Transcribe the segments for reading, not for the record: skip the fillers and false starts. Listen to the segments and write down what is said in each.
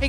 Hey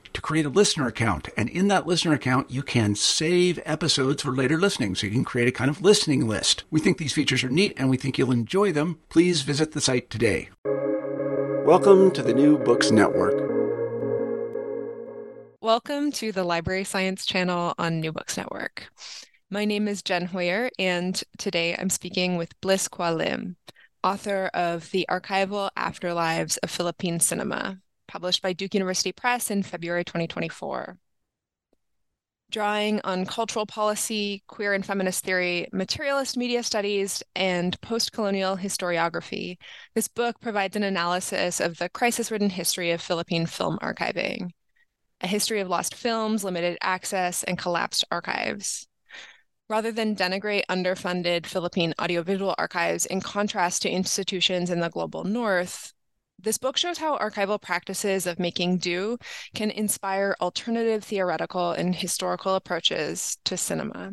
to create a listener account. And in that listener account, you can save episodes for later listening. So you can create a kind of listening list. We think these features are neat and we think you'll enjoy them. Please visit the site today. Welcome to the New Books Network. Welcome to the Library Science Channel on New Books Network. My name is Jen Hoyer, and today I'm speaking with Bliss Cua Lim, author of The Archival Afterlives of Philippine Cinema, published by Duke University Press in February 2024. Drawing on cultural policy, queer and feminist theory, materialist media studies, and post-colonial historiography, this book provides an analysis of the crisis-ridden history of Philippine film archiving, a history of lost films, limited access, and collapsed archives. Rather than denigrate underfunded Philippine audiovisual archives in contrast to institutions in the global north, this book shows how archival practices of making do can inspire alternative theoretical and historical approaches to cinema.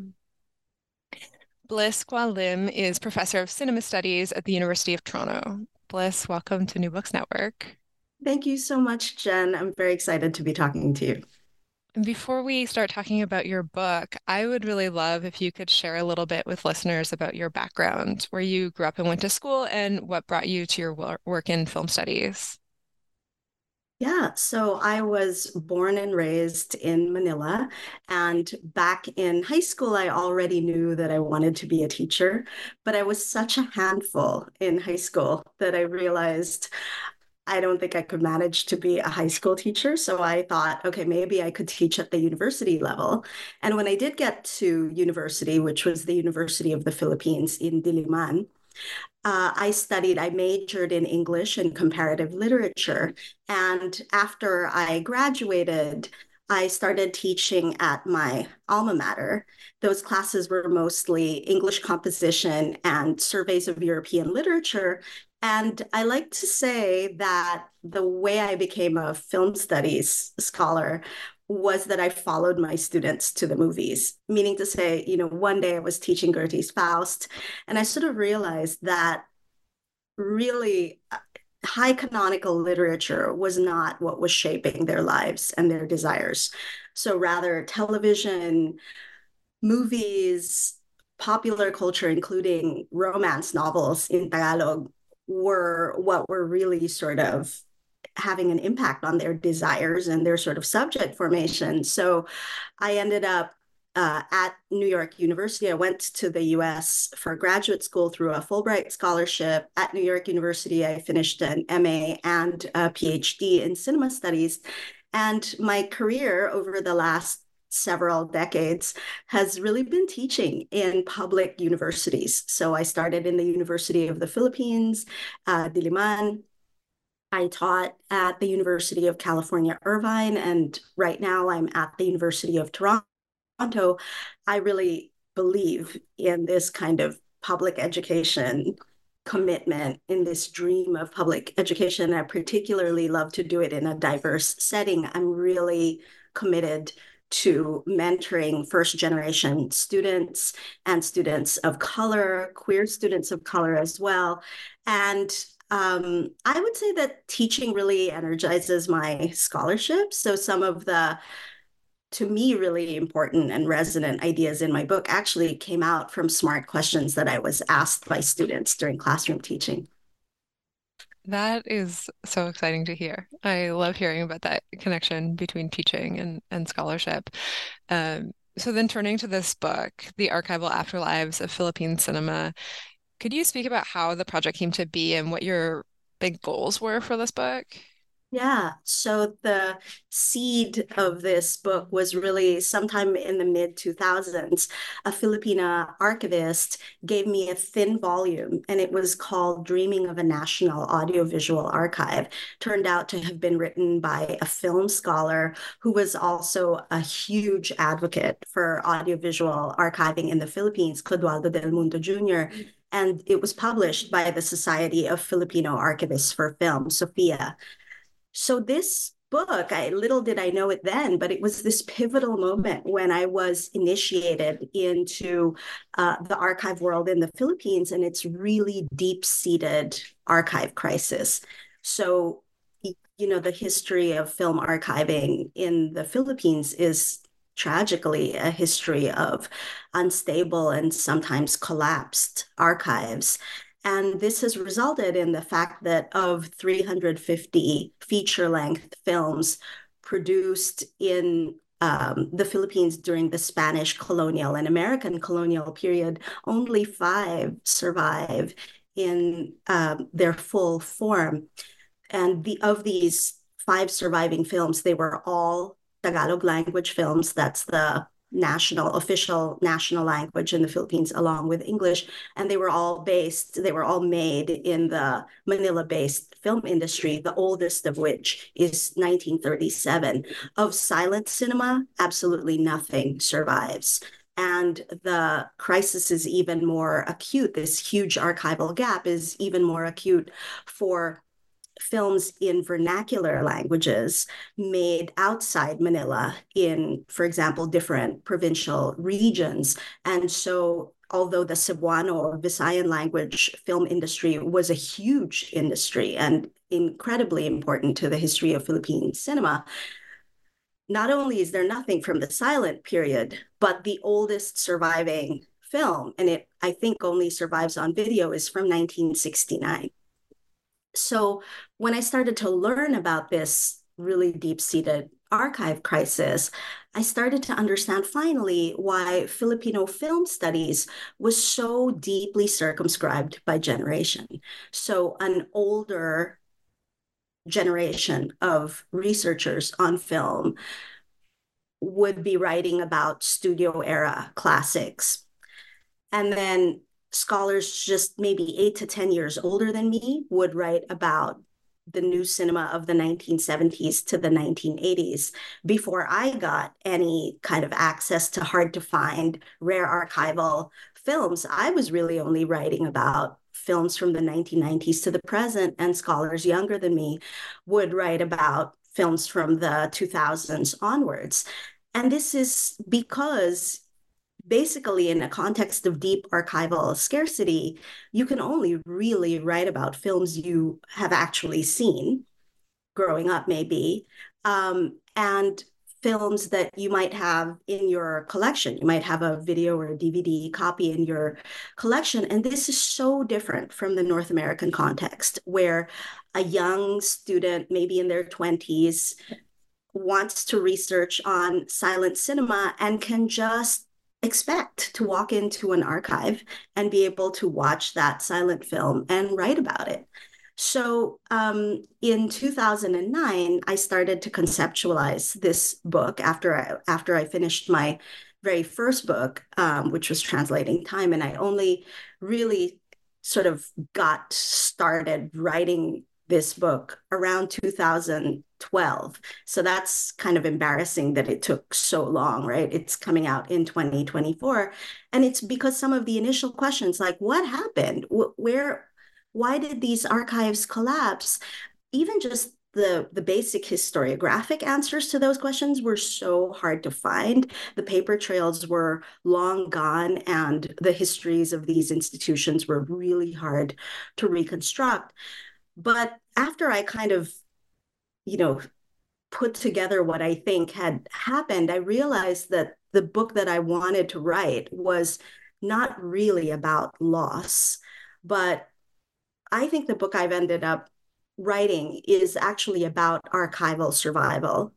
Bliss Cua Lim is professor of cinema studies at the University of Toronto. Bliss, welcome to New Books Network. Thank you so much, Jen. I'm very excited to be talking to you. Before we start talking about your book, I would really love if you could share a little bit with listeners about your background, where you grew up and went to school, and what brought you to your work in film studies. Yeah, so I was born and raised in Manila, and back in high school, I already knew that I wanted to be a teacher, but I was such a handful in high school that I realized I don't think I could manage to be a high school teacher. So I thought, okay, maybe I could teach at the university level. And when I did get to university, which was the University of the Philippines in Diliman, I majored in English and comparative literature. And after I graduated, I started teaching at my alma mater. Those classes were mostly English composition and surveys of European literature. And I like to say that the way I became a film studies scholar was that I followed my students to the movies, meaning to say, one day I was teaching Goethe's Faust, and I sort of realized that really high canonical literature was not what was shaping their lives and their desires. So rather television, movies, popular culture, including romance novels in Tagalog, were what were really sort of having an impact on their desires and their sort of subject formation. So I ended up at New York University. I went to the US for graduate school through a Fulbright scholarship. At New York University, I finished an MA and a PhD in cinema studies. And my career over the last several decades has really been teaching in public universities. So I started in the University of the Philippines, Diliman. I taught at the University of California, Irvine, and right now I'm at the University of Toronto. I really believe in this kind of public education commitment, in this dream of public education. I particularly love to do it in a diverse setting. I'm really committed to mentoring first-generation students and students of color, queer students of color as well. And I would say that teaching really energizes my scholarship. So some of the, to me, really important and resonant ideas in my book actually came out from smart questions that I was asked by students during classroom teaching. That is so exciting to hear. I love hearing about that connection between teaching and scholarship. So then turning to this book, The Archival Afterlives of Philippine Cinema, could you speak about how the project came to be and what your big goals were for this book? Yeah, so the seed of this book was really sometime in the mid-2000s. A Filipina archivist gave me a thin volume, and it was called Dreaming of a National Audiovisual Archive. Turned out to have been written by a film scholar who was also a huge advocate for audiovisual archiving in the Philippines, Cladualdo del Mundo Jr., and it was published by the Society of Filipino Archivists for Film, SOFIA. So this book, little did I know it then, but it was this pivotal moment when I was initiated into the archive world in the Philippines and its really deep-seated archive crisis. So, you know, the history of film archiving in the Philippines is tragically a history of unstable and sometimes collapsed archives. And this has resulted in the fact that of 350 feature-length films produced in the Philippines during the Spanish colonial and American colonial period, only 5 survive in their full form. And of these 5 surviving films, they were all Tagalog language films. That's the official national language in the Philippines, along with English. And they were all made in the Manila-based film industry, the oldest of which is 1937. Of silent cinema, absolutely nothing survives. And the crisis is even more acute. This huge archival gap is even more acute for films in vernacular languages made outside Manila in, for example, different provincial regions. And so although the Cebuano or Visayan language film industry was a huge industry and incredibly important to the history of Philippine cinema, not only is there nothing from the silent period, but the oldest surviving film, and it I think only survives on video, is from 1969. So when I started to learn about this really deep-seated archive crisis, I started to understand finally why Filipino film studies was so deeply circumscribed by generation. So an older generation of researchers on film would be writing about studio-era classics. And then scholars just maybe 8 to 10 years older than me would write about the new cinema of the 1970s to the 1980s before I got any kind of access to hard to find rare archival films. I was really only writing about films from the 1990s to the present, and scholars younger than me would write about films from the 2000s onwards. And this is because basically, in a context of deep archival scarcity, you can only really write about films you have actually seen, growing up maybe, and films that you might have in your collection. You might have a video or a DVD copy in your collection. And this is so different from the North American context, where a young student, maybe in their 20s, wants to research on silent cinema and can just expect to walk into an archive and be able to watch that silent film and write about it. So in 2009, I started to conceptualize this book after I finished my very first book, which was Translating Time. And I only really sort of got started writing this book around 2012. So that's kind of embarrassing that it took so long, right? It's coming out in 2024. And it's because some of the initial questions, like what happened? Why did these archives collapse? Even just the basic historiographic answers to those questions were so hard to find. The paper trails were long gone, and the histories of these institutions were really hard to reconstruct. But after I kind of, put together what I think had happened, I realized that the book that I wanted to write was not really about loss, but I think the book I've ended up writing is actually about archival survival.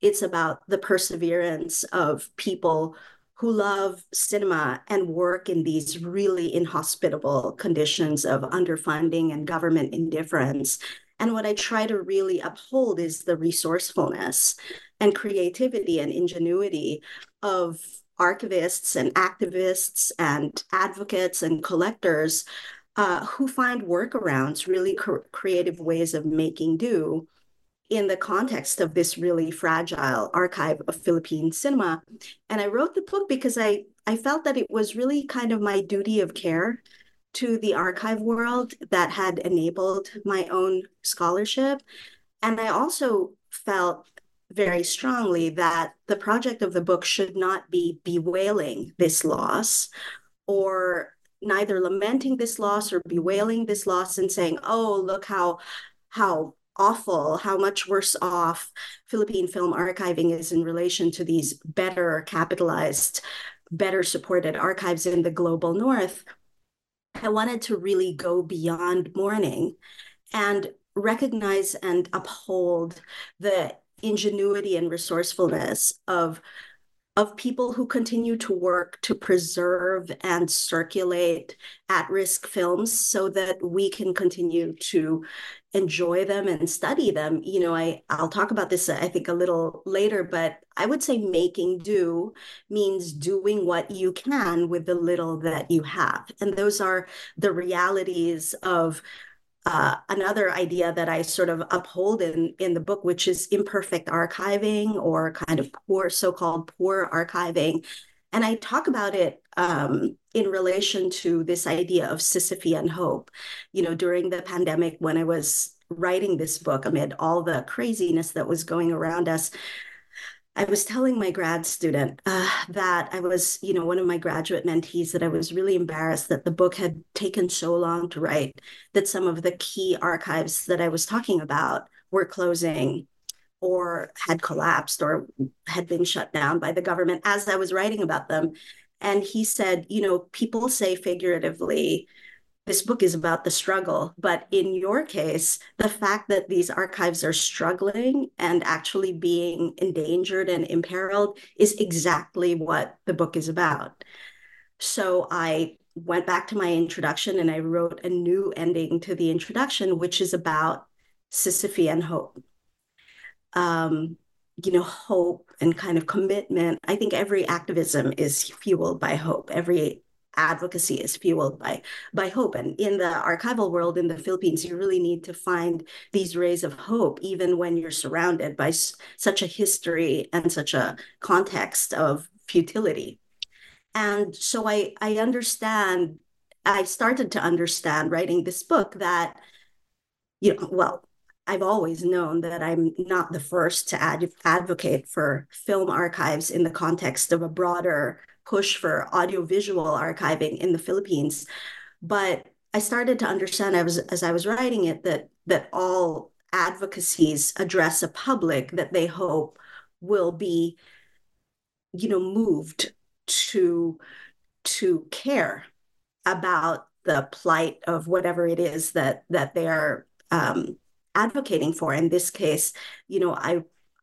It's about the perseverance of people who love cinema and work in these really inhospitable conditions of underfunding and government indifference. And what I try to really uphold is the resourcefulness and creativity and ingenuity of archivists and activists and advocates and collectors who find workarounds, really creative ways of making do in the context of this really fragile archive of Philippine cinema. And I wrote the book because I felt that it was really kind of my duty of care to the archive world that had enabled my own scholarship. And I also felt very strongly that the project of the book should not be bewailing this loss, or neither lamenting this loss or bewailing this loss and saying, oh, look how awful, how much worse off Philippine film archiving is in relation to these better capitalized, better supported archives in the global north. I wanted to really go beyond mourning and recognize and uphold the ingenuity and resourcefulness of people who continue to work to preserve and circulate at-risk films so that we can continue to enjoy them and study them. I'll talk about this, I think, a little later, but I would say making do means doing what you can with the little that you have. And those are the realities of another idea that I sort of uphold in the book, which is imperfect archiving, or kind of so-called poor archiving. And I talk about it in relation to this idea of Sisyphean hope. During the pandemic, when I was writing this book, amid all the craziness that was going around us, I was telling my grad student that I was, one of my graduate mentees, that I was really embarrassed that the book had taken so long to write, that some of the key archives that I was talking about were closing or had collapsed or had been shut down by the government as I was writing about them. And he said, people say figuratively, this book is about the struggle, but in your case, the fact that these archives are struggling and actually being endangered and imperiled is exactly what the book is about. So I went back to my introduction and I wrote a new ending to the introduction, which is about Sisyphean hope. Hope and kind of commitment. I think every activism is fueled by hope. Every advocacy is fueled by hope. And in the archival world in the Philippines, you really need to find these rays of hope, even when you're surrounded by such a history and such a context of futility. And so I started to understand writing this book that, I've always known that I'm not the first to advocate for film archives in the context of a broader push for audiovisual archiving in the Philippines. But I started to understand as I was writing it that all advocacies address a public that they hope will be, moved to care about the plight of whatever it is that they are advocating for. In this case,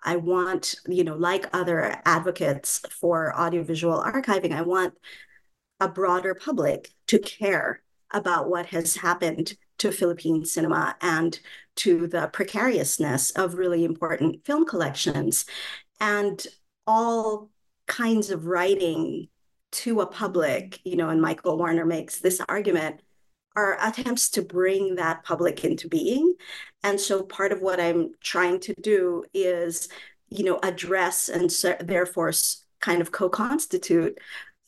I want, like other advocates for audiovisual archiving, I want a broader public to care about what has happened to Philippine cinema and to the precariousness of really important film collections. And all kinds of writing to a public, and Michael Warner makes this argument, are attempts to bring that public into being. And so part of what I'm trying to do is, address and therefore kind of co-constitute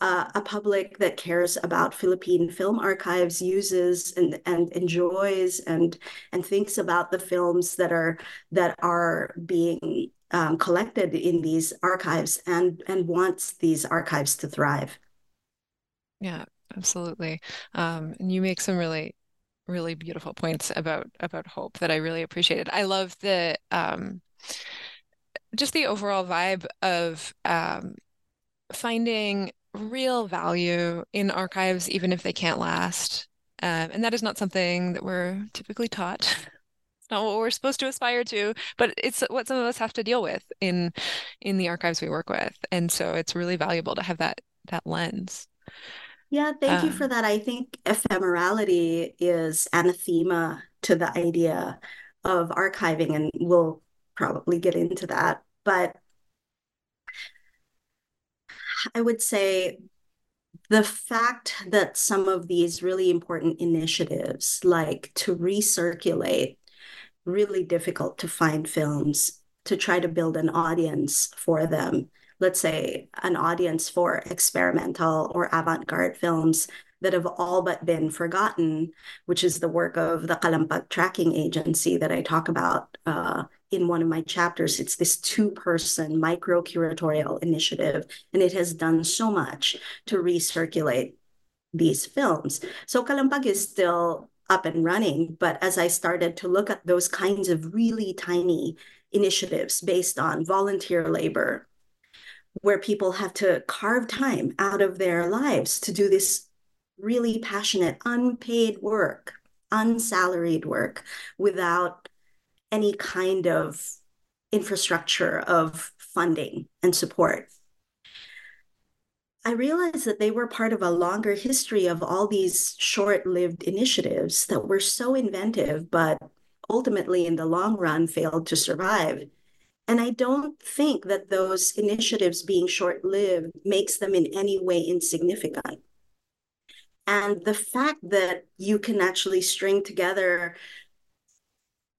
a public that cares about Philippine film archives, uses and enjoys and thinks about the films that are being collected in these archives and wants these archives to thrive. Yeah. Absolutely. And you make some really really beautiful points about hope that I really appreciated. I love the just the overall vibe of finding real value in archives, even if they can't last. And that is not something that we're typically taught. It's not what we're supposed to aspire to, but it's what some of us have to deal with in the archives we work with. And so it's really valuable to have that lens. Yeah, thank you for that. I think ephemerality is anathema to the idea of archiving, and we'll probably get into that. But I would say the fact that some of these really important initiatives, like to recirculate really difficult to find films, to try to build an audience for them, let's say an audience for experimental or avant-garde films that have all but been forgotten, which is the work of the Kalampag Tracking Agency that I talk about in one of my chapters. It's this two-person micro-curatorial initiative, and it has done so much to recirculate these films. So Kalampag is still up and running, but as I started to look at those kinds of really tiny initiatives based on volunteer labor, where people have to carve time out of their lives to do this really passionate, unpaid work, unsalaried work, without any kind of infrastructure of funding and support. I realized that they were part of a longer history of all these short-lived initiatives that were so inventive, but ultimately in the long run failed to survive. And I don't think that those initiatives being short-lived makes them in any way insignificant. And the fact that you can actually string together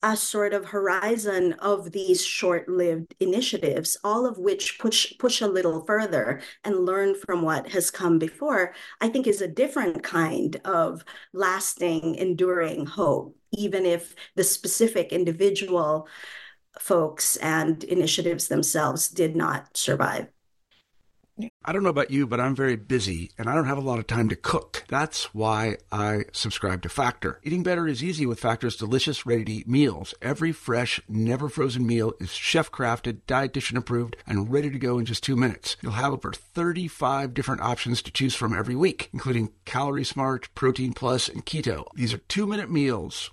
a sort of horizon of these short-lived initiatives, all of which push a little further and learn from what has come before, I think is a different kind of lasting, enduring hope, even if the specific individual folks and initiatives themselves did not survive. I don't know about you, but I'm very busy and I don't have a lot of time to cook. That's why I subscribe to Factor. Eating better is easy with Factor's delicious, ready-to-eat meals. Every fresh, never frozen meal is chef-crafted, dietitian approved, and ready to go in just 2 minutes. You'll have over 35 different options to choose from every week, including Calorie Smart, Protein Plus, and Keto. These are 2-minute meals.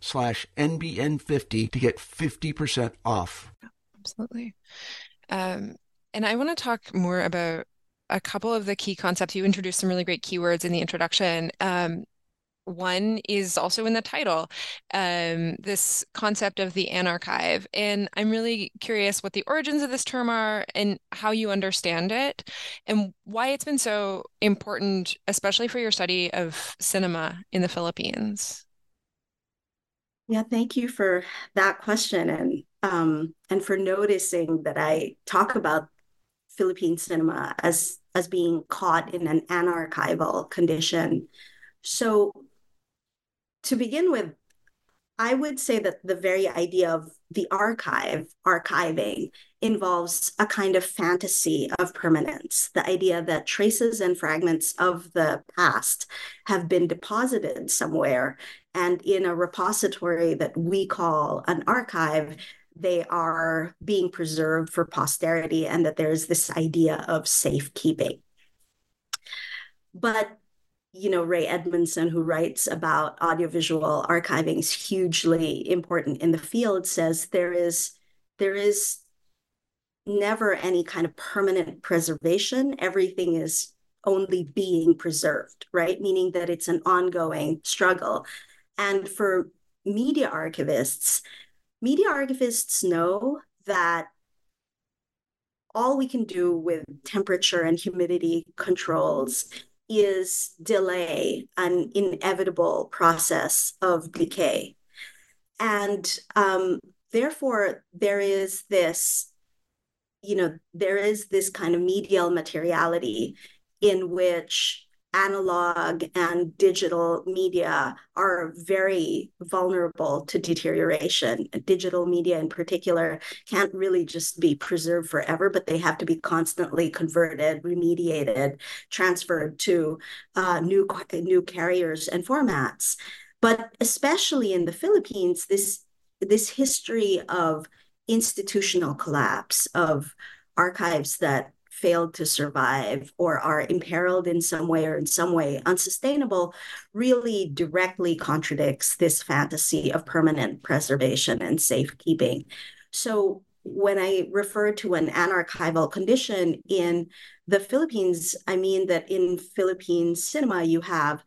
to get 50% off. Absolutely. And I want to talk more about a couple of the key concepts. You introduced some really great keywords in the introduction. One is also in the title, this concept of the anarchive. And I'm really curious what the origins of this term are and how you understand it and why it's been so important, especially for your study of cinema in the Philippines. Yeah, thank you for that question and for noticing that I talk about Philippine cinema as being caught in an anarchival condition. So to begin with, I would say that the very idea of the archiving, involves a kind of fantasy of permanence, the idea that traces and fragments of the past have been deposited somewhere. And in a repository that we call an archive, they are being preserved for posterity, and that there's this idea of safekeeping. But, you know, Ray Edmondson, who writes about audiovisual archiving is hugely important in the field, says there is never any kind of permanent preservation. Everything is only being preserved, right? Meaning that it's an ongoing struggle. And for media archivists know that all we can do with temperature and humidity controls is delay an inevitable process of decay. And therefore, there is this kind of medial materiality in which analog and digital media are very vulnerable to deterioration. Digital media in particular can't really just be preserved forever, but they have to be constantly converted, remediated, transferred to new carriers and formats. But especially in the Philippines, this history of institutional collapse, of archives that failed to survive or are imperiled in some way or in some way unsustainable, really directly contradicts this fantasy of permanent preservation and safekeeping. So when I refer to an anarchival condition in the Philippines, I mean that in Philippine cinema, you have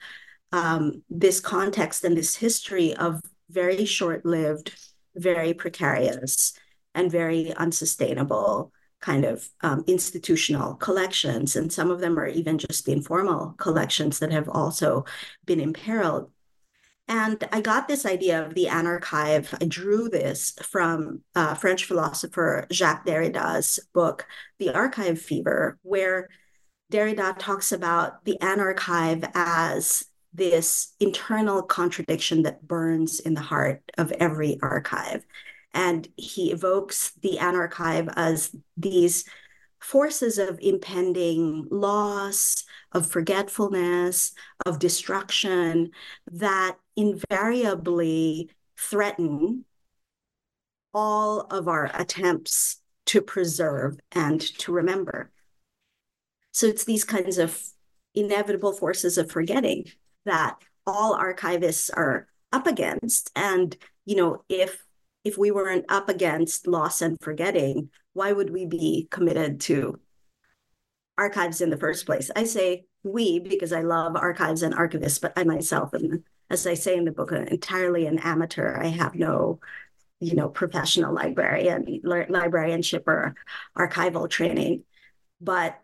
this context and this history of very short-lived, very precarious, and very unsustainable kind of institutional collections. And some of them are even just informal collections that have also been imperiled. And I got this idea of the anarchive, I drew this from French philosopher Jacques Derrida's book, The Archive Fever, where Derrida talks about the anarchive as this internal contradiction that burns in the heart of every archive. And he evokes the anarchive as these forces of impending loss, of forgetfulness, of destruction that invariably threaten all of our attempts to preserve and to remember. So it's these kinds of inevitable forces of forgetting that all archivists are up against. And, if we weren't up against loss and forgetting, why would we be committed to archives in the first place? I say we because I love archives and archivists, but I myself am, as I say in the book, entirely an amateur. I have no, professional librarianship or archival training, but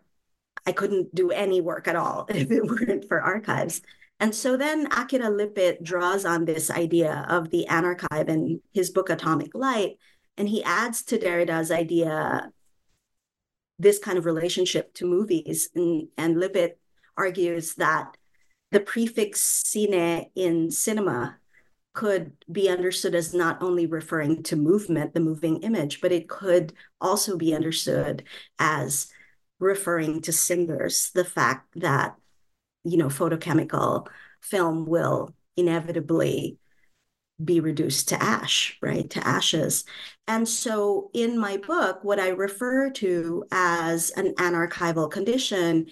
I couldn't do any work at all if it weren't for archives. And so then Akira Lippit draws on this idea of the anarchive in his book, Atomic Light, and he adds to Derrida's idea this kind of relationship to movies. And Lippit argues that the prefix cine in cinema could be understood as not only referring to movement, the moving image, but it could also be understood as referring to singers, the fact that photochemical film will inevitably be reduced to ash, right? To ashes. And so in my book, what I refer to as an anarchival condition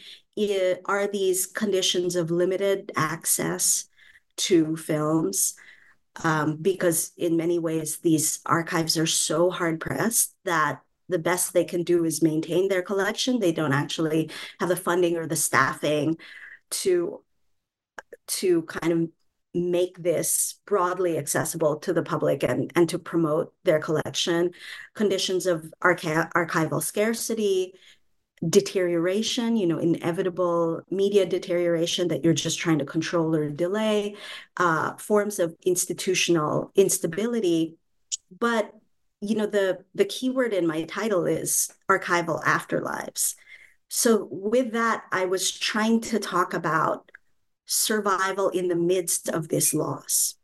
are these conditions of limited access to films, because in many ways, these archives are so hard-pressed that the best they can do is maintain their collection. They don't actually have the funding or the staffing to kind of make this broadly accessible to the public and to promote their collection. Conditions of archival scarcity, deterioration, inevitable media deterioration that you're just trying to control or delay, forms of institutional instability. But, the key word in my title is archival afterlives. So with that, I was trying to talk about survival in the midst of this loss.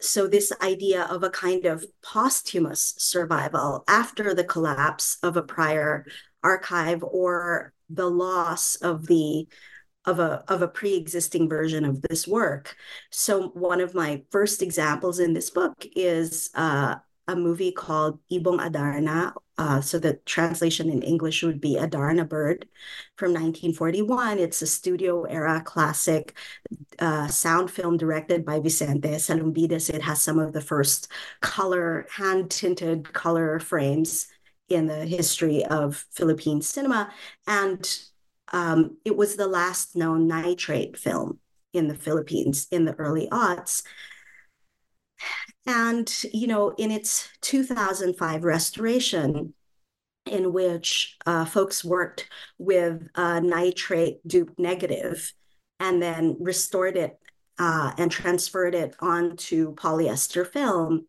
So this idea of a kind of posthumous survival after the collapse of a prior archive or the loss of a pre-existing version of this work. So one of my first examples in this book is a movie called Ibong Adarna. So the translation in English would be Adarna Bird from 1941. It's a studio-era classic sound film directed by Vicente Salumbides. It has some of the first hand-tinted color frames in the history of Philippine cinema. And it was the last known nitrate film in the Philippines in the early aughts. And, in its 2005 restoration, in which folks worked with nitrate Duke negative and then restored it and transferred it onto polyester film.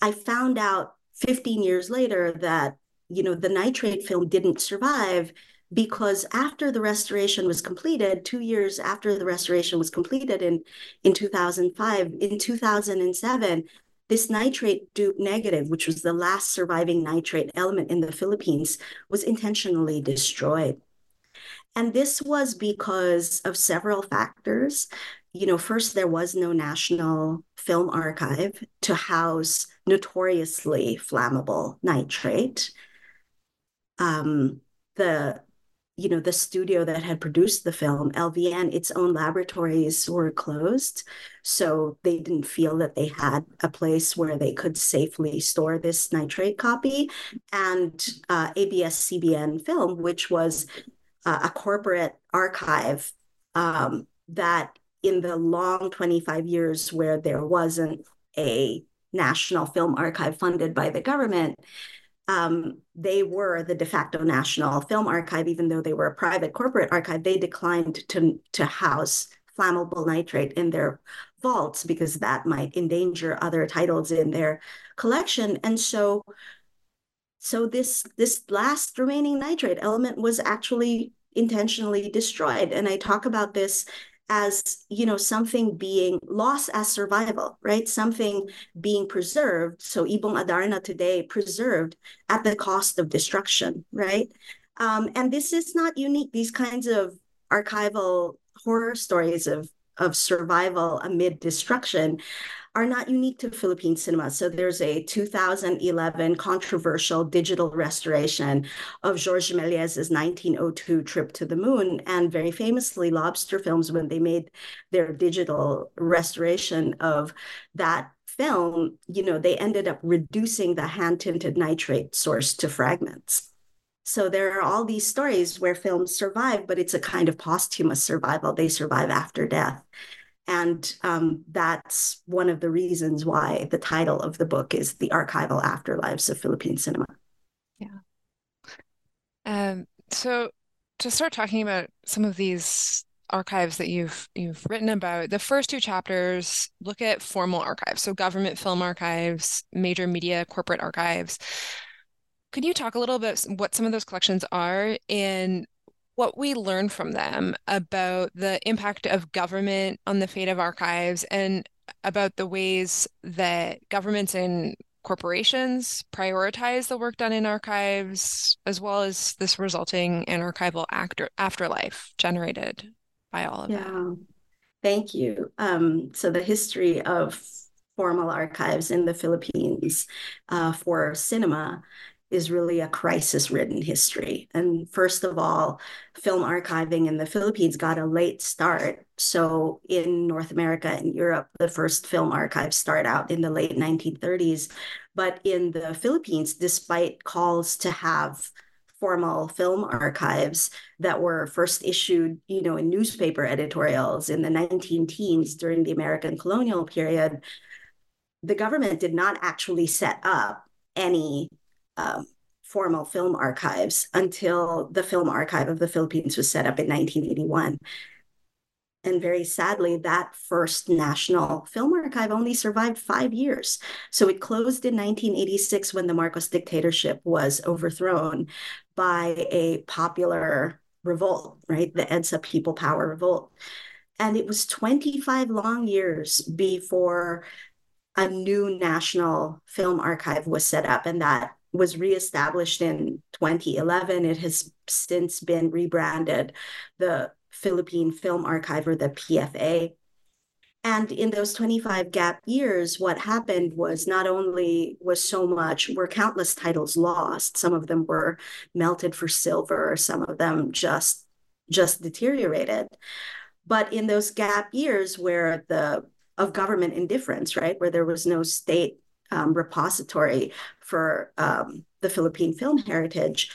I found out 15 years later that, you know, the nitrate film didn't survive because after the restoration was completed, 2 years after the restoration was completed in 2005, in 2007, this nitrate Duke negative, which was the last surviving nitrate element in the Philippines, was intentionally destroyed. And this was because of several factors. You know, first, there was no national film archive to house notoriously flammable nitrate. The studio that had produced the film, LVN, its own laboratories were closed. So they didn't feel that they had a place where they could safely store this nitrate copy. And ABS-CBN film, which was a corporate archive that in the long 25 years where there wasn't a national film archive funded by the government, they were the de facto national film archive, even though they were a private corporate archive. They declined to house flammable nitrate in their vaults because that might endanger other titles in their collection. And so this last remaining nitrate element was actually intentionally destroyed. And I talk about this as, you know, something being lost as survival, right? Something being preserved. So Ibong Adarna today preserved at the cost of destruction, right? And this is not unique. These kinds of archival horror stories of survival amid destruction are not unique to Philippine cinema. So there's a 2011 controversial digital restoration of Georges Méliès' 1902 Trip to the Moon. And very famously, Lobster Films, when they made their digital restoration of that film, you know, they ended up reducing the hand-tinted nitrate source to fragments. So there are all these stories where films survive, but it's a kind of posthumous survival. They survive after death. And that's one of the reasons why the title of the book is The Archival Afterlives of Philippine Cinema. Yeah. So to start talking about some of these archives that you've written about, the first two chapters look at formal archives, so government film archives, major media, corporate archives. Could you talk a little bit about what some of those collections are and what we learn from them about the impact of government on the fate of archives and about the ways that governments and corporations prioritize the work done in archives, as well as this resulting and archival afterlife generated by all of that? Thank you. So the history of formal archives in the Philippines for cinema is really a crisis-ridden history. And first of all, film archiving in the Philippines got a late start. So in North America and Europe, the first film archives start out in the late 1930s. But in the Philippines, despite calls to have formal film archives that were first issued, you know, in newspaper editorials in the 19-teens during the American colonial period, the government did not actually set up any formal film archives until the Film Archive of the Philippines was set up in 1981. And very sadly, that first national film archive only survived 5 years. So it closed in 1986 when the Marcos dictatorship was overthrown by a popular revolt, right? The EDSA People Power Revolt. And it was 25 long years before a new national film archive was set up, and that was reestablished in 2011. It has since been rebranded the Philippine Film Archive, or the PFA. And in those 25 gap years, what happened was not only was were countless titles lost, some of them were melted for silver, some of them just deteriorated. But in those gap years where of government indifference, right, where there was no state repository for the Philippine film heritage,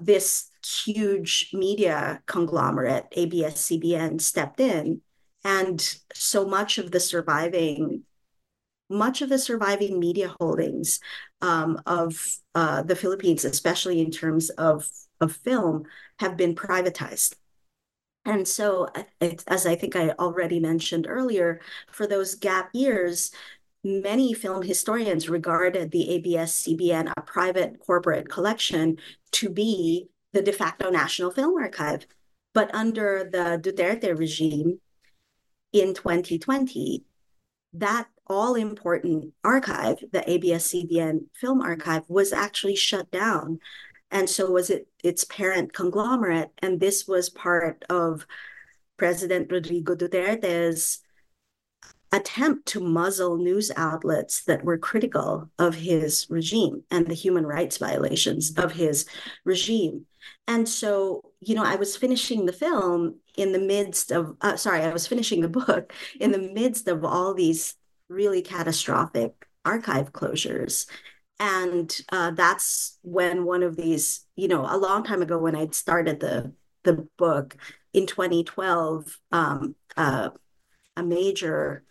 this huge media conglomerate, ABS-CBN, stepped in. And so much of the surviving much of the surviving media holdings of the Philippines, especially in terms of film, have been privatized. And so, as I think I already mentioned earlier, for those gap years, many film historians regarded the ABS-CBN, a private corporate collection, to be the de facto National Film Archive. But under the Duterte regime in 2020, that all-important archive, the ABS-CBN Film Archive, was actually shut down. And so was its parent conglomerate. And this was part of President Rodrigo Duterte's attempt to muzzle news outlets that were critical of his regime and the human rights violations of his regime. And so, I was finishing the film in the midst of, I was finishing the book in the midst of all these really catastrophic archive closures. And that's when one of these, a long time ago when I'd started the book in 2012, a major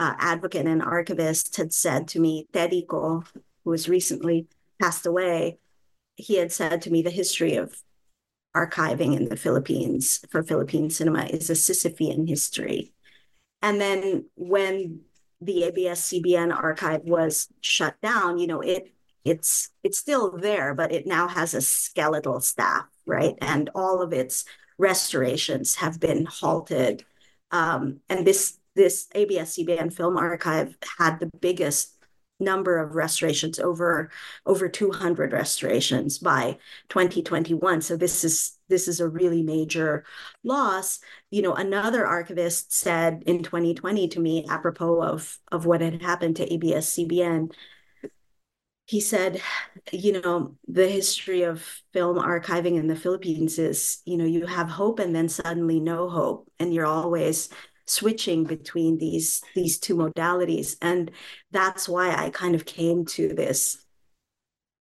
advocate and archivist had said to me, Terico, who was recently passed away, he had said to me, the history of archiving in the Philippines for Philippine cinema is a Sisyphean history. And then when the ABS-CBN archive was shut down, it's still there, but it now has a skeletal staff, right? And all of its restorations have been halted. And this ABS-CBN Film Archive had the biggest number of restorations, over 200 restorations by 2021. So this is a really major loss. Another archivist said in 2020 to me, apropos of what had happened to ABS-CBN, he said, the history of film archiving in the Philippines is, you have hope and then suddenly no hope. And you're always switching between these two modalities. And that's why I kind of came to this,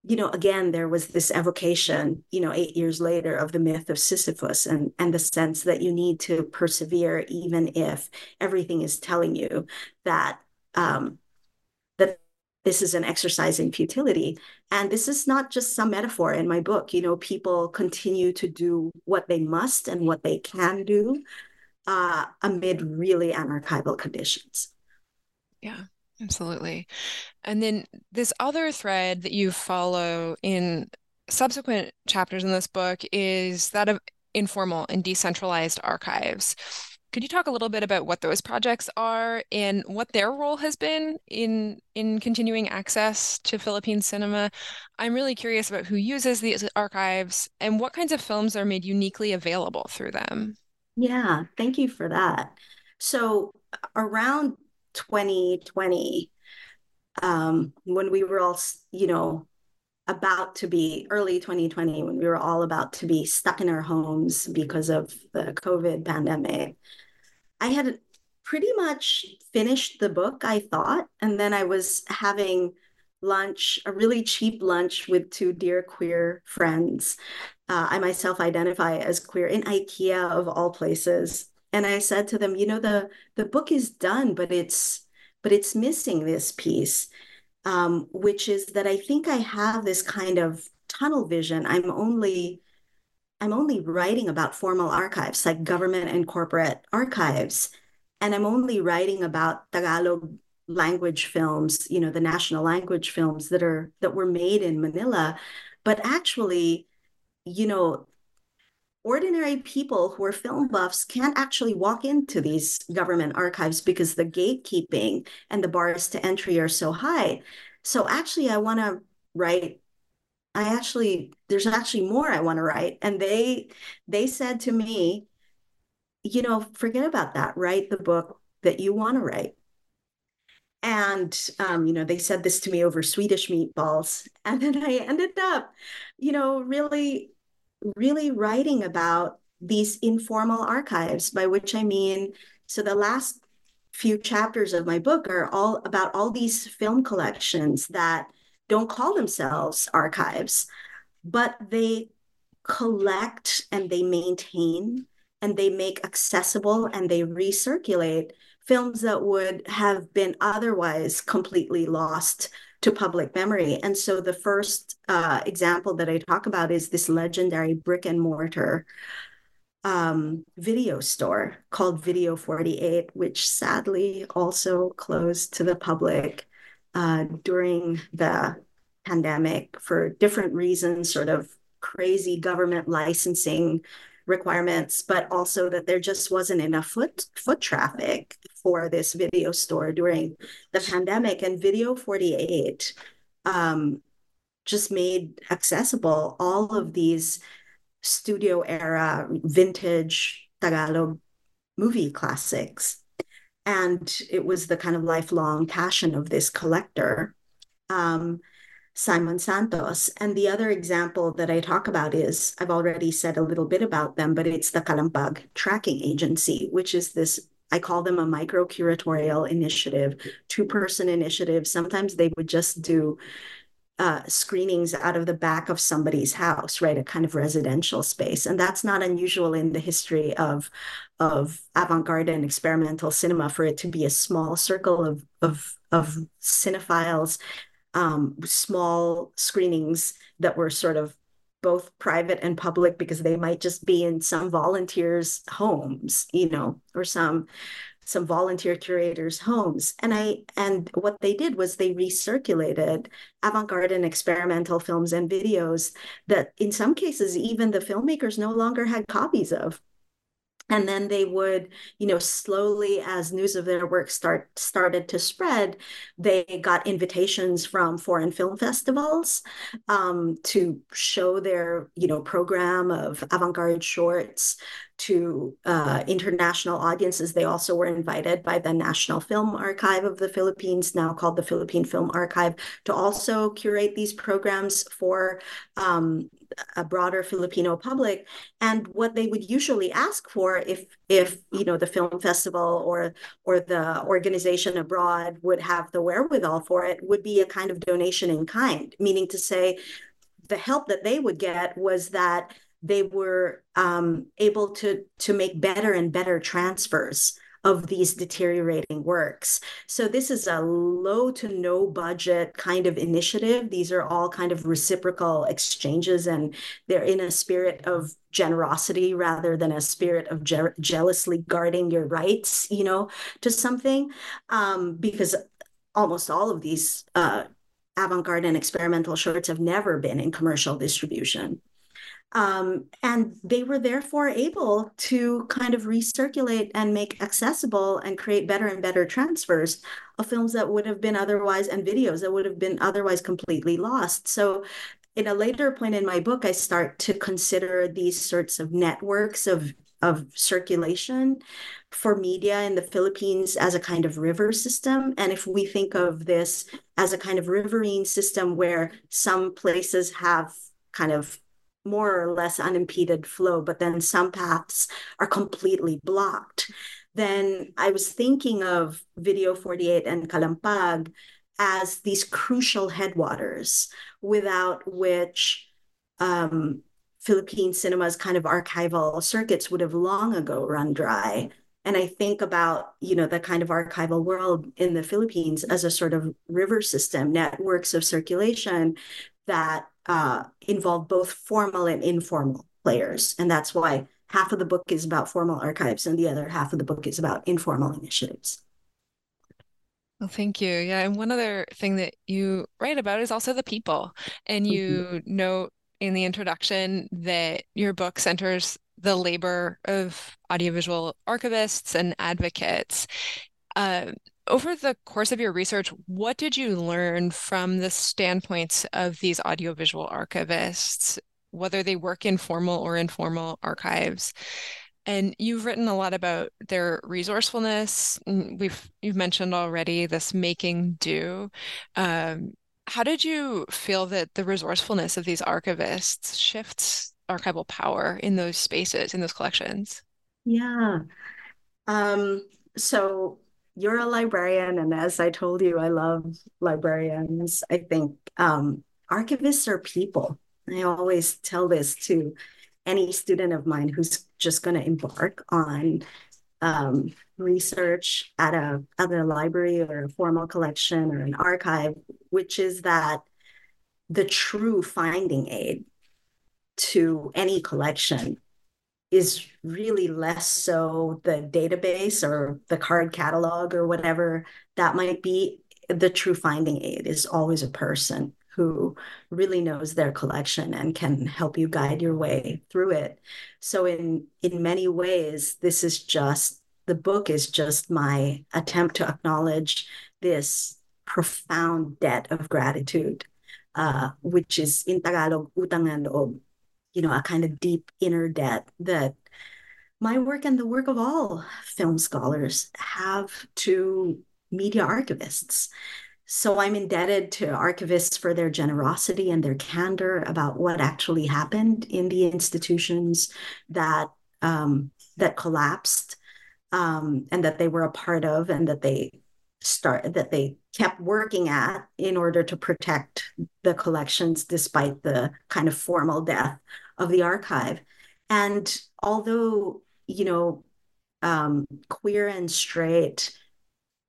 again, there was this evocation, 8 years later, of the myth of Sisyphus and the sense that you need to persevere, even if everything is telling you that that this is an exercise in futility. And this is not just some metaphor in my book. People continue to do what they must and what they can do amid really anarchival conditions. Yeah, absolutely. And then this other thread that you follow in subsequent chapters in this book is that of informal and decentralized archives. Could you talk a little bit about what those projects are and what their role has been in continuing access to Philippine cinema? I'm really curious about who uses these archives and what kinds of films are made uniquely available through them. Yeah, thank you for that. So around 2020, when we were all, about to be early 2020, when we were all about to be stuck in our homes because of the COVID pandemic, I had pretty much finished the book, I thought. And then I was having lunch, a really cheap lunch with two dear queer friends. I myself identify as queer, in IKEA of all places. And I said to them, the book is done, but it's missing this piece, which is that I think I have this kind of tunnel vision. I'm only writing about formal archives, like government and corporate archives. And I'm only writing about Tagalog language films, the national language films that were made in Manila. But actually, ordinary people who are film buffs can't actually walk into these government archives because the gatekeeping and the bars to entry are so high. So actually, I want to write. There's actually more I want to write. And they said to me, forget about that. Write the book that you want to write. And, they said this to me over Swedish meatballs. And then I ended up, really, really writing about these informal archives, by which I mean, so the last few chapters of my book are all about all these film collections that don't call themselves archives, but they collect and they maintain and they make accessible and they recirculate films that would have been otherwise completely lost to public memory. And so the first example that I talk about is this legendary brick and mortar video store called Video 48, which sadly also closed to the public during the pandemic for different reasons, sort of crazy government licensing requirements, but also that there just wasn't enough foot traffic for this video store during the pandemic. And Video 48 just made accessible all of these studio era vintage Tagalog movie classics. And it was the kind of lifelong passion of this collector, Simon Santos. And the other example that I talk about is, I've already said a little bit about them, but it's the Kalampag Tracking Agency, which is this, I call them a micro-curatorial initiative, two-person initiative. Sometimes they would just do screenings out of the back of somebody's house, right? A kind of residential space. And that's not unusual in the history of avant-garde and experimental cinema, for it to be a small circle of cinephiles, small screenings that were sort of both private and public, because they might just be in some volunteers' homes, you know, or some volunteer curators' homes. And what they did was they recirculated avant-garde and experimental films and videos that in some cases, even the filmmakers no longer had copies of. And then they would, you know, slowly, as news of their work started to spread, they got invitations from foreign film festivals to show their, you know, program of avant-garde shorts to international audiences. They also were invited by the National Film Archive of the Philippines, now called the Philippine Film Archive, to also curate these programs for a broader Filipino public. And what they would usually ask for, if you know, the film festival or the organization abroad would have the wherewithal for it, would be a kind of donation in kind, meaning to say the help that they would get was that they were able to make better and better transfers of these deteriorating works. So this is a low to no budget kind of initiative. These are all kind of reciprocal exchanges, and they're in a spirit of generosity rather than a spirit of jealously guarding your rights, you know, to something, because almost all of these avant-garde and experimental shorts have never been in commercial distribution. And they were therefore able to kind of recirculate and make accessible and create better and better transfers of films that would have been otherwise, and videos that would have been otherwise completely lost. So in a later point in my book, I start to consider these sorts of networks of circulation for media in the Philippines as a kind of river system. And if we think of this as a kind of riverine system where some places have kind of more or less unimpeded flow, but then some paths are completely blocked, then I was thinking of Video 48 and Kalampag as these crucial headwaters without which Philippine cinema's kind of archival circuits would have long ago run dry. And I think about, you know, the kind of archival world in the Philippines as a sort of river system, networks of circulation that involve both formal and informal players. And that's why half of the book is about formal archives and the other half of the book is about informal initiatives. Well, thank you. Yeah. And one other thing that you write about is also the people. And you note in the introduction that your book centers the labor of audiovisual archivists and advocates. Over the course of your research, what did you learn from the standpoints of these audiovisual archivists, whether they work in formal or informal archives? And you've written a lot about their resourcefulness. You've mentioned already this making do. How did you feel that the resourcefulness of these archivists shifts archival power in those spaces, in those collections? Yeah. So you're a librarian, and as I told you, I love librarians. I think archivists are people. I always tell this to any student of mine who's just going to embark on research at a library or a formal collection or an archive, which is that the true finding aid to any collection is really less so the database or the card catalog or whatever that might be. The true finding aid is always a person who really knows their collection and can help you guide your way through it. So in many ways, this is just, the book is just my attempt to acknowledge this profound debt of gratitude, which is in Tagalog, utang na loob, a kind of deep inner debt that my work and the work of all film scholars have to media archivists. So I'm indebted to archivists for their generosity and their candor about what actually happened in the institutions that that collapsed and that they were a part of and that they kept working at in order to protect the collections despite the kind of formal death of the archive. And although, queer and straight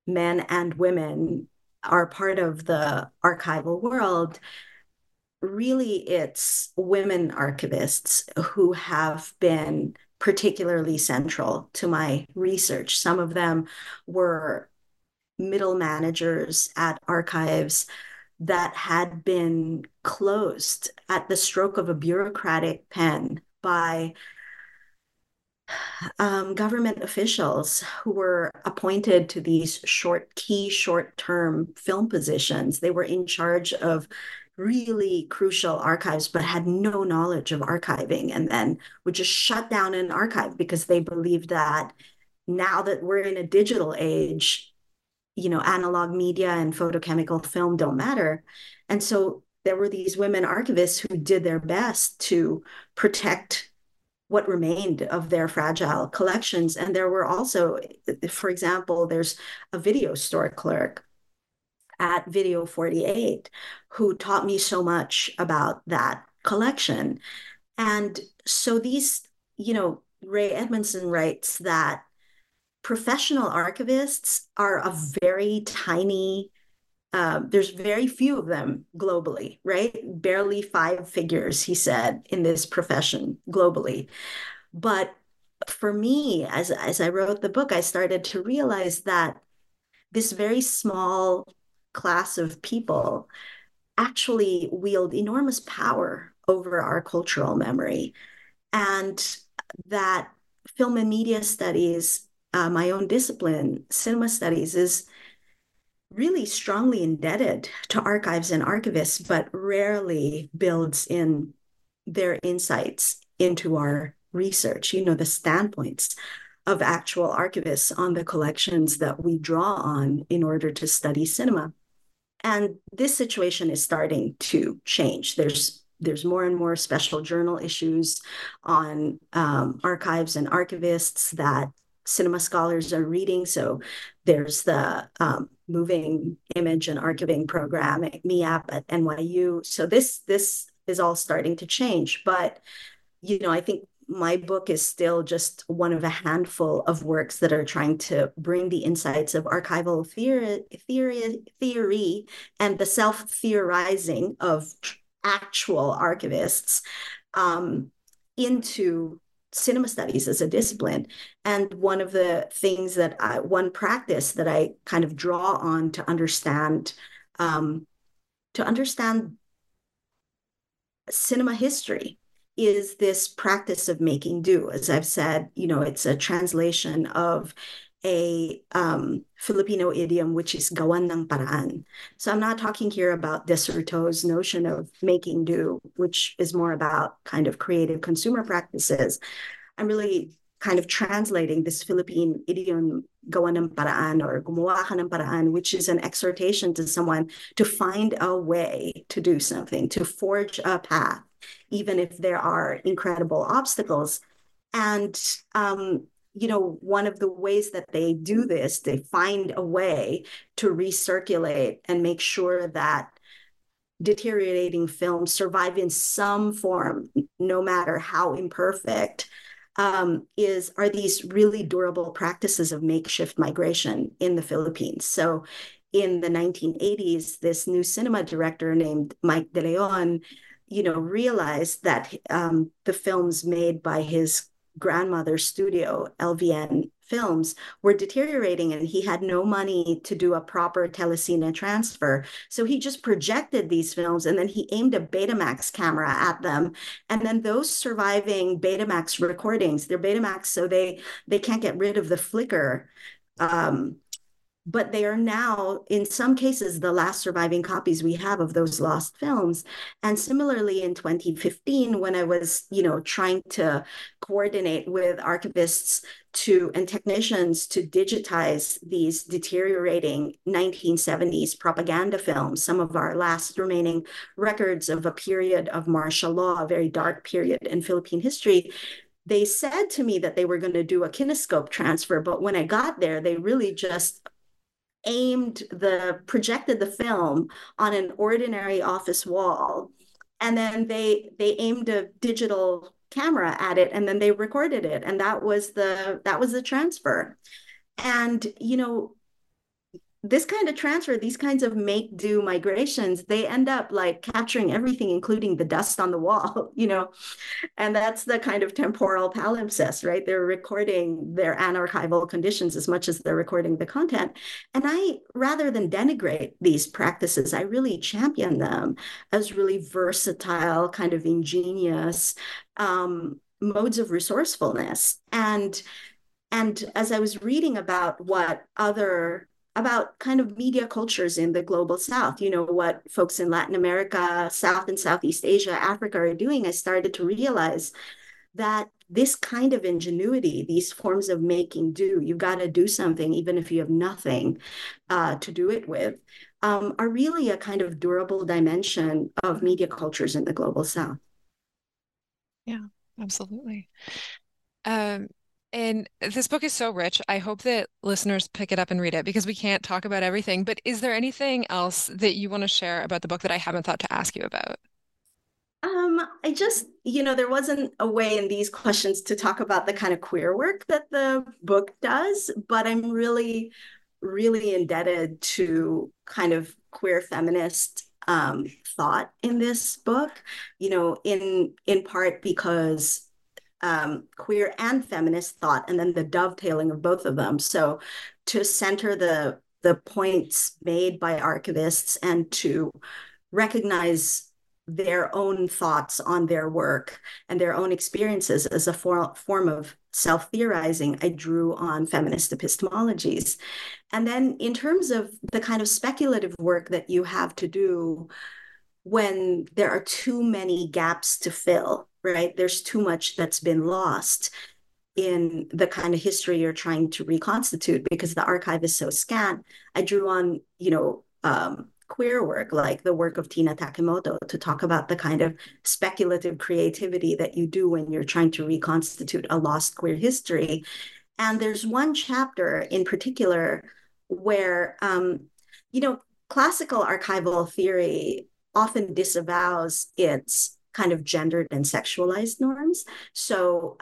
men and women are part of the archival world, really it's women archivists who have been particularly central to my research. Some of them were middle managers at archives that had been closed at the stroke of a bureaucratic pen by government officials who were appointed to these short-term film positions. They were in charge of really crucial archives, but had no knowledge of archiving, and then would just shut down an archive because they believed that now that we're in a digital age, analog media and photochemical film don't matter. And so there were these women archivists who did their best to protect what remained of their fragile collections. And there were also, for example, there's a video store clerk at Video 48 who taught me so much about that collection. And so these, Ray Edmondson writes that professional archivists are a very tiny, there's very few of them globally, right? Barely five figures, he said, in this profession globally. But for me, as I wrote the book, I started to realize that this very small class of people actually wield enormous power over our cultural memory. And that film and media studies, my own discipline, cinema studies, is really strongly indebted to archives and archivists, but rarely builds in their insights into our research, the standpoints of actual archivists on the collections that we draw on in order to study cinema. And this situation is starting to change. There's more and more special journal issues on archives and archivists that cinema scholars are reading. So there's the Moving Image and Archiving program at MEAP at NYU. So this is all starting to change. But, I think my book is still just one of a handful of works that are trying to bring the insights of archival theory and the self-theorizing of actual archivists into cinema studies as a discipline. And one of the things that one practice that I kind of draw on to understand cinema history is this practice of making do. As I've said, it's a translation of a Filipino idiom, which is gawan ng paraan. So I'm not talking here about Desserteau's notion of making do, which is more about kind of creative consumer practices. I'm really kind of translating this Philippine idiom, gawan ng paraan or gumawa ka ng paraan, which is an exhortation to someone to find a way to do something, to forge a path, even if there are incredible obstacles. And one of the ways that they do this, they find a way to recirculate and make sure that deteriorating films survive in some form, no matter how imperfect, are these really durable practices of makeshift migration in the Philippines. So in the 1980s, this new cinema director named Mike De Leon, realized that the films made by his grandmother's studio, LVN Films, were deteriorating, and he had no money to do a proper telecine transfer. So he just projected these films, and then he aimed a Betamax camera at them. And then those surviving Betamax recordings, they're Betamax, so they can't get rid of the flicker. But they are now, in some cases, the last surviving copies we have of those lost films. And similarly, in 2015, when I was, trying to coordinate with archivists and technicians to digitize these deteriorating 1970s propaganda films, some of our last remaining records of a period of martial law, a very dark period in Philippine history, they said to me that they were going to do a kinescope transfer. But when I got there, they really just projected the film on an ordinary office wall, and then they aimed a digital camera at it, and then they recorded it, and that was the transfer. And this kind of transfer, these kinds of make-do migrations, they end up like capturing everything, including the dust on the wall, and that's the kind of temporal palimpsest, right? They're recording their anarchival conditions as much as they're recording the content. And rather than denigrate these practices, I really champion them as really versatile, kind of ingenious modes of resourcefulness. And as I was reading about about kind of media cultures in the global South, what folks in Latin America, South and Southeast Asia, Africa are doing, I started to realize that this kind of ingenuity, these forms of making do, you got to do something even if you have nothing to do it with, are really a kind of durable dimension of media cultures in the global South. Yeah, absolutely. And this book is so rich. I hope that listeners pick it up and read it, because we can't talk about everything. But is there anything else that you want to share about the book that I haven't thought to ask you about? I just, there wasn't a way in these questions to talk about the kind of queer work that the book does, but I'm really, really indebted to kind of queer feminist thought in this book, in part because queer and feminist thought, and then the dovetailing of both of them. So to center the points made by archivists and to recognize their own thoughts on their work and their own experiences as a form of self-theorizing, I drew on feminist epistemologies. And then in terms of the kind of speculative work that you have to do when there are too many gaps to fill, right? There's too much that's been lost in the kind of history you're trying to reconstitute because the archive is so scant. I drew on, queer work, like the work of Tina Takemoto, to talk about the kind of speculative creativity that you do when you're trying to reconstitute a lost queer history. And there's one chapter in particular where, classical archival theory often disavows its kind of gendered and sexualized norms. So,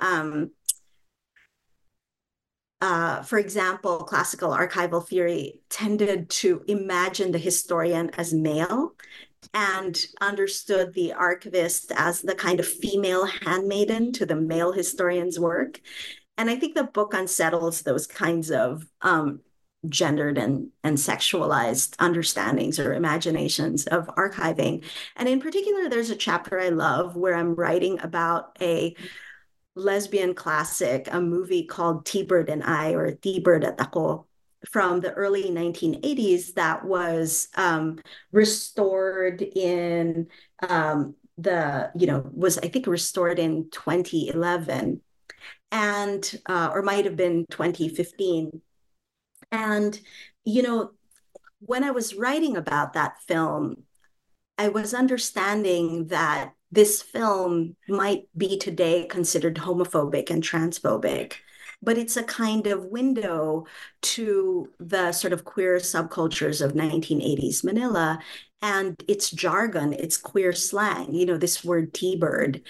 for example, classical archival theory tended to imagine the historian as male and understood the archivist as the kind of female handmaiden to the male historian's work. And I think the book unsettles those kinds of gendered and sexualized understandings or imaginations of archiving. And in particular, there's a chapter I love where I'm writing about a lesbian classic, a movie called T-Bird and I, or T-Bird at Ako, from the early 1980s that was restored in was I think restored in 2011 and, or might've been 2015. And, when I was writing about that film, I was understanding that this film might be today considered homophobic and transphobic, but it's a kind of window to the sort of queer subcultures of 1980s Manila and its jargon, its queer slang, this word T-bird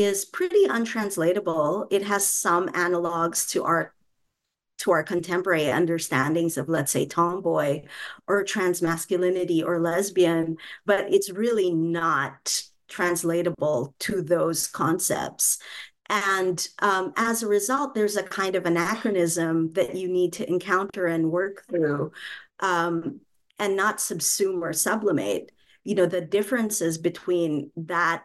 is pretty untranslatable. It has some analogs to our contemporary understandings of, let's say, tomboy or transmasculinity or lesbian, but it's really not translatable to those concepts. And as a result, there's a kind of anachronism that you need to encounter and work through and not subsume or sublimate. You know, the differences between that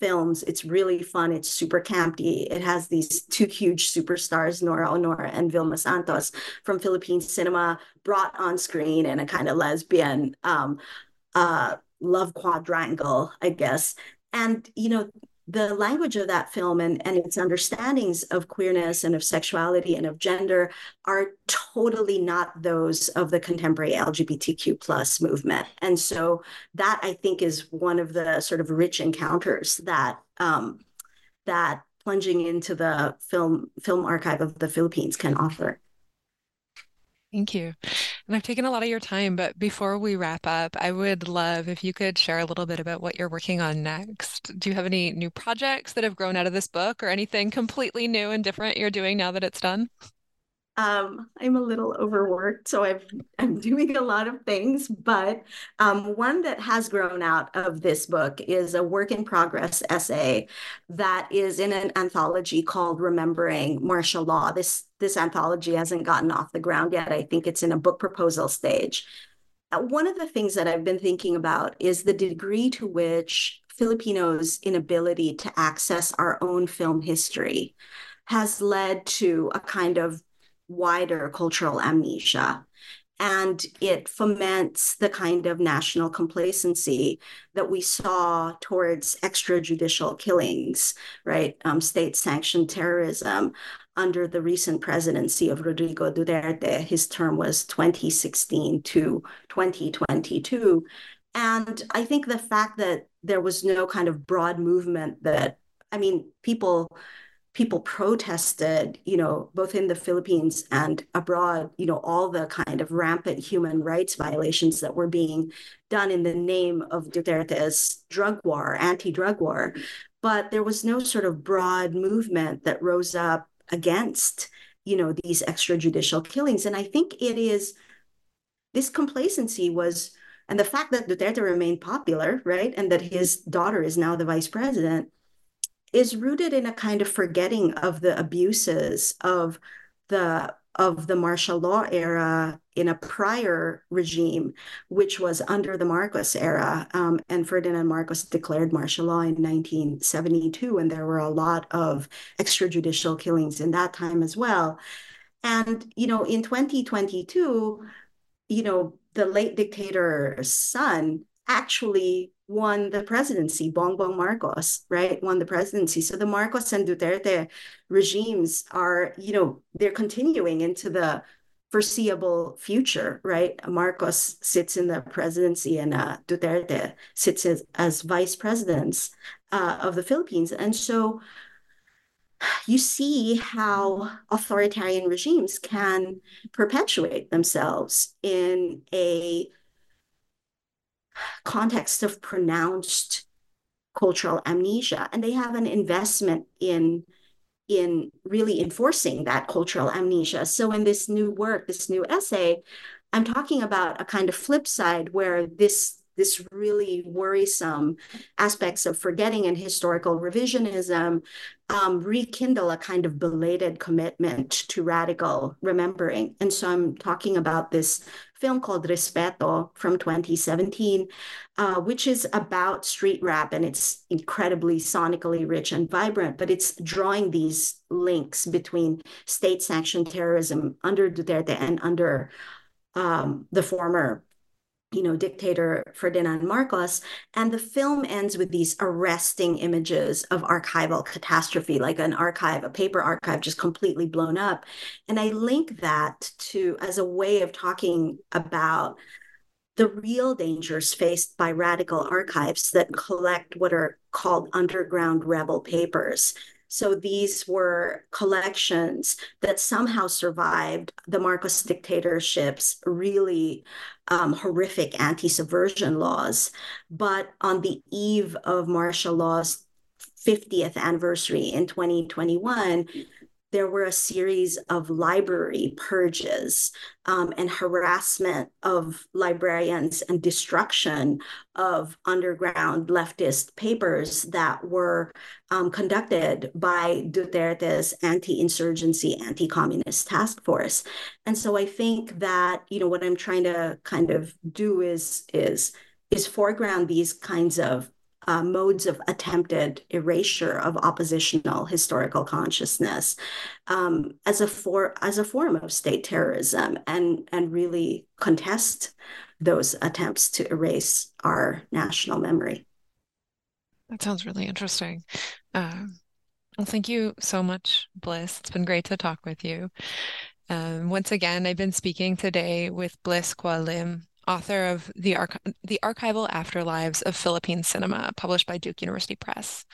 films, it's really fun. It's super campy. It has these two huge superstars, Nora Honor and Vilma Santos, from Philippine cinema, brought on screen in a kind of lesbian love quadrangle, I guess. And, you know, the language of that film and its understandings of queerness and of sexuality and of gender are totally not those of the contemporary LGBTQ plus movement. And so that, I think, is one of the sort of rich encounters that that plunging into the film archive of the Philippines can offer. Thank you. And I've taken a lot of your time, but before we wrap up, I would love if you could share a little bit about what you're working on next. Do you have any new projects that have grown out of this book or anything completely new and different you're doing now that it's done? I'm a little overworked, so I'm doing a lot of things, but one that has grown out of this book is a work in progress essay that is in an anthology called Remembering Martial Law. This anthology hasn't gotten off the ground yet. I think it's in a book proposal stage. One of the things that I've been thinking about is the degree to which Filipinos' inability to access our own film history has led to a kind of wider cultural amnesia, and it foments the kind of national complacency that we saw towards extrajudicial killings, right? State-sanctioned terrorism under the recent presidency of Rodrigo Duterte. His term was 2016 to 2022. And I think the fact that there was no kind of broad movement that, I mean, people protested, you know, both in the Philippines and abroad, you know, all the kind of rampant human rights violations that were being done in the name of Duterte's drug war, anti-drug war. But there was no sort of broad movement that rose up against, you know, these extrajudicial killings. And I think it is, this complacency was, and the fact that Duterte remained popular, right, and that his daughter is now the vice president, is rooted in a kind of forgetting of the abuses of the martial law era in a prior regime, which was under the Marcos era. And Ferdinand Marcos declared martial law in 1972, and there were a lot of extrajudicial killings in that time as well. And, you know, in 2022, you know, the late dictator's son actually won the presidency. Bongbong Marcos, right, won the presidency. So the Marcos and Duterte regimes are, you know, they're continuing into the foreseeable future, right? Marcos sits in the presidency and Duterte sits as vice presidents of the Philippines. And so you see how authoritarian regimes can perpetuate themselves in a context of pronounced cultural amnesia, and they have an investment in really enforcing that cultural amnesia. So in this new work, this new essay, I'm talking about a kind of flip side where this really worrisome aspects of forgetting and historical revisionism rekindle a kind of belated commitment to radical remembering. And so I'm talking about this film called Respeto from 2017, which is about street rap, and it's incredibly sonically rich and vibrant, but it's drawing these links between state-sanctioned terrorism under Duterte and under the former, you know, dictator Ferdinand Marcos. And the film ends with these arresting images of archival catastrophe, like an archive, a paper archive just completely blown up. And I link that to, as a way of talking about the real dangers faced by radical archives that collect what are called underground rebel papers. So these were collections that somehow survived the Marcos dictatorship's really horrific anti-subversion laws. But on the eve of martial law's 50th anniversary in 2021, there were a series of library purges and harassment of librarians and destruction of underground leftist papers that were conducted by Duterte's anti-insurgency, anti-communist task force. And so I think that, you know, what I'm trying to kind of do is foreground these kinds of modes of attempted erasure of oppositional historical consciousness as a form of state terrorism, and really contest those attempts to erase our national memory. That sounds really interesting. Well, thank you so much, Bliss. It's been great to talk with you. Once again, I've been speaking today with Bliss Cua Lim, author of The Archival Afterlives of Philippine Cinema, published by Duke University Press.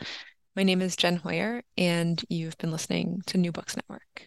My name is Jen Hoyer, and you've been listening to New Books Network.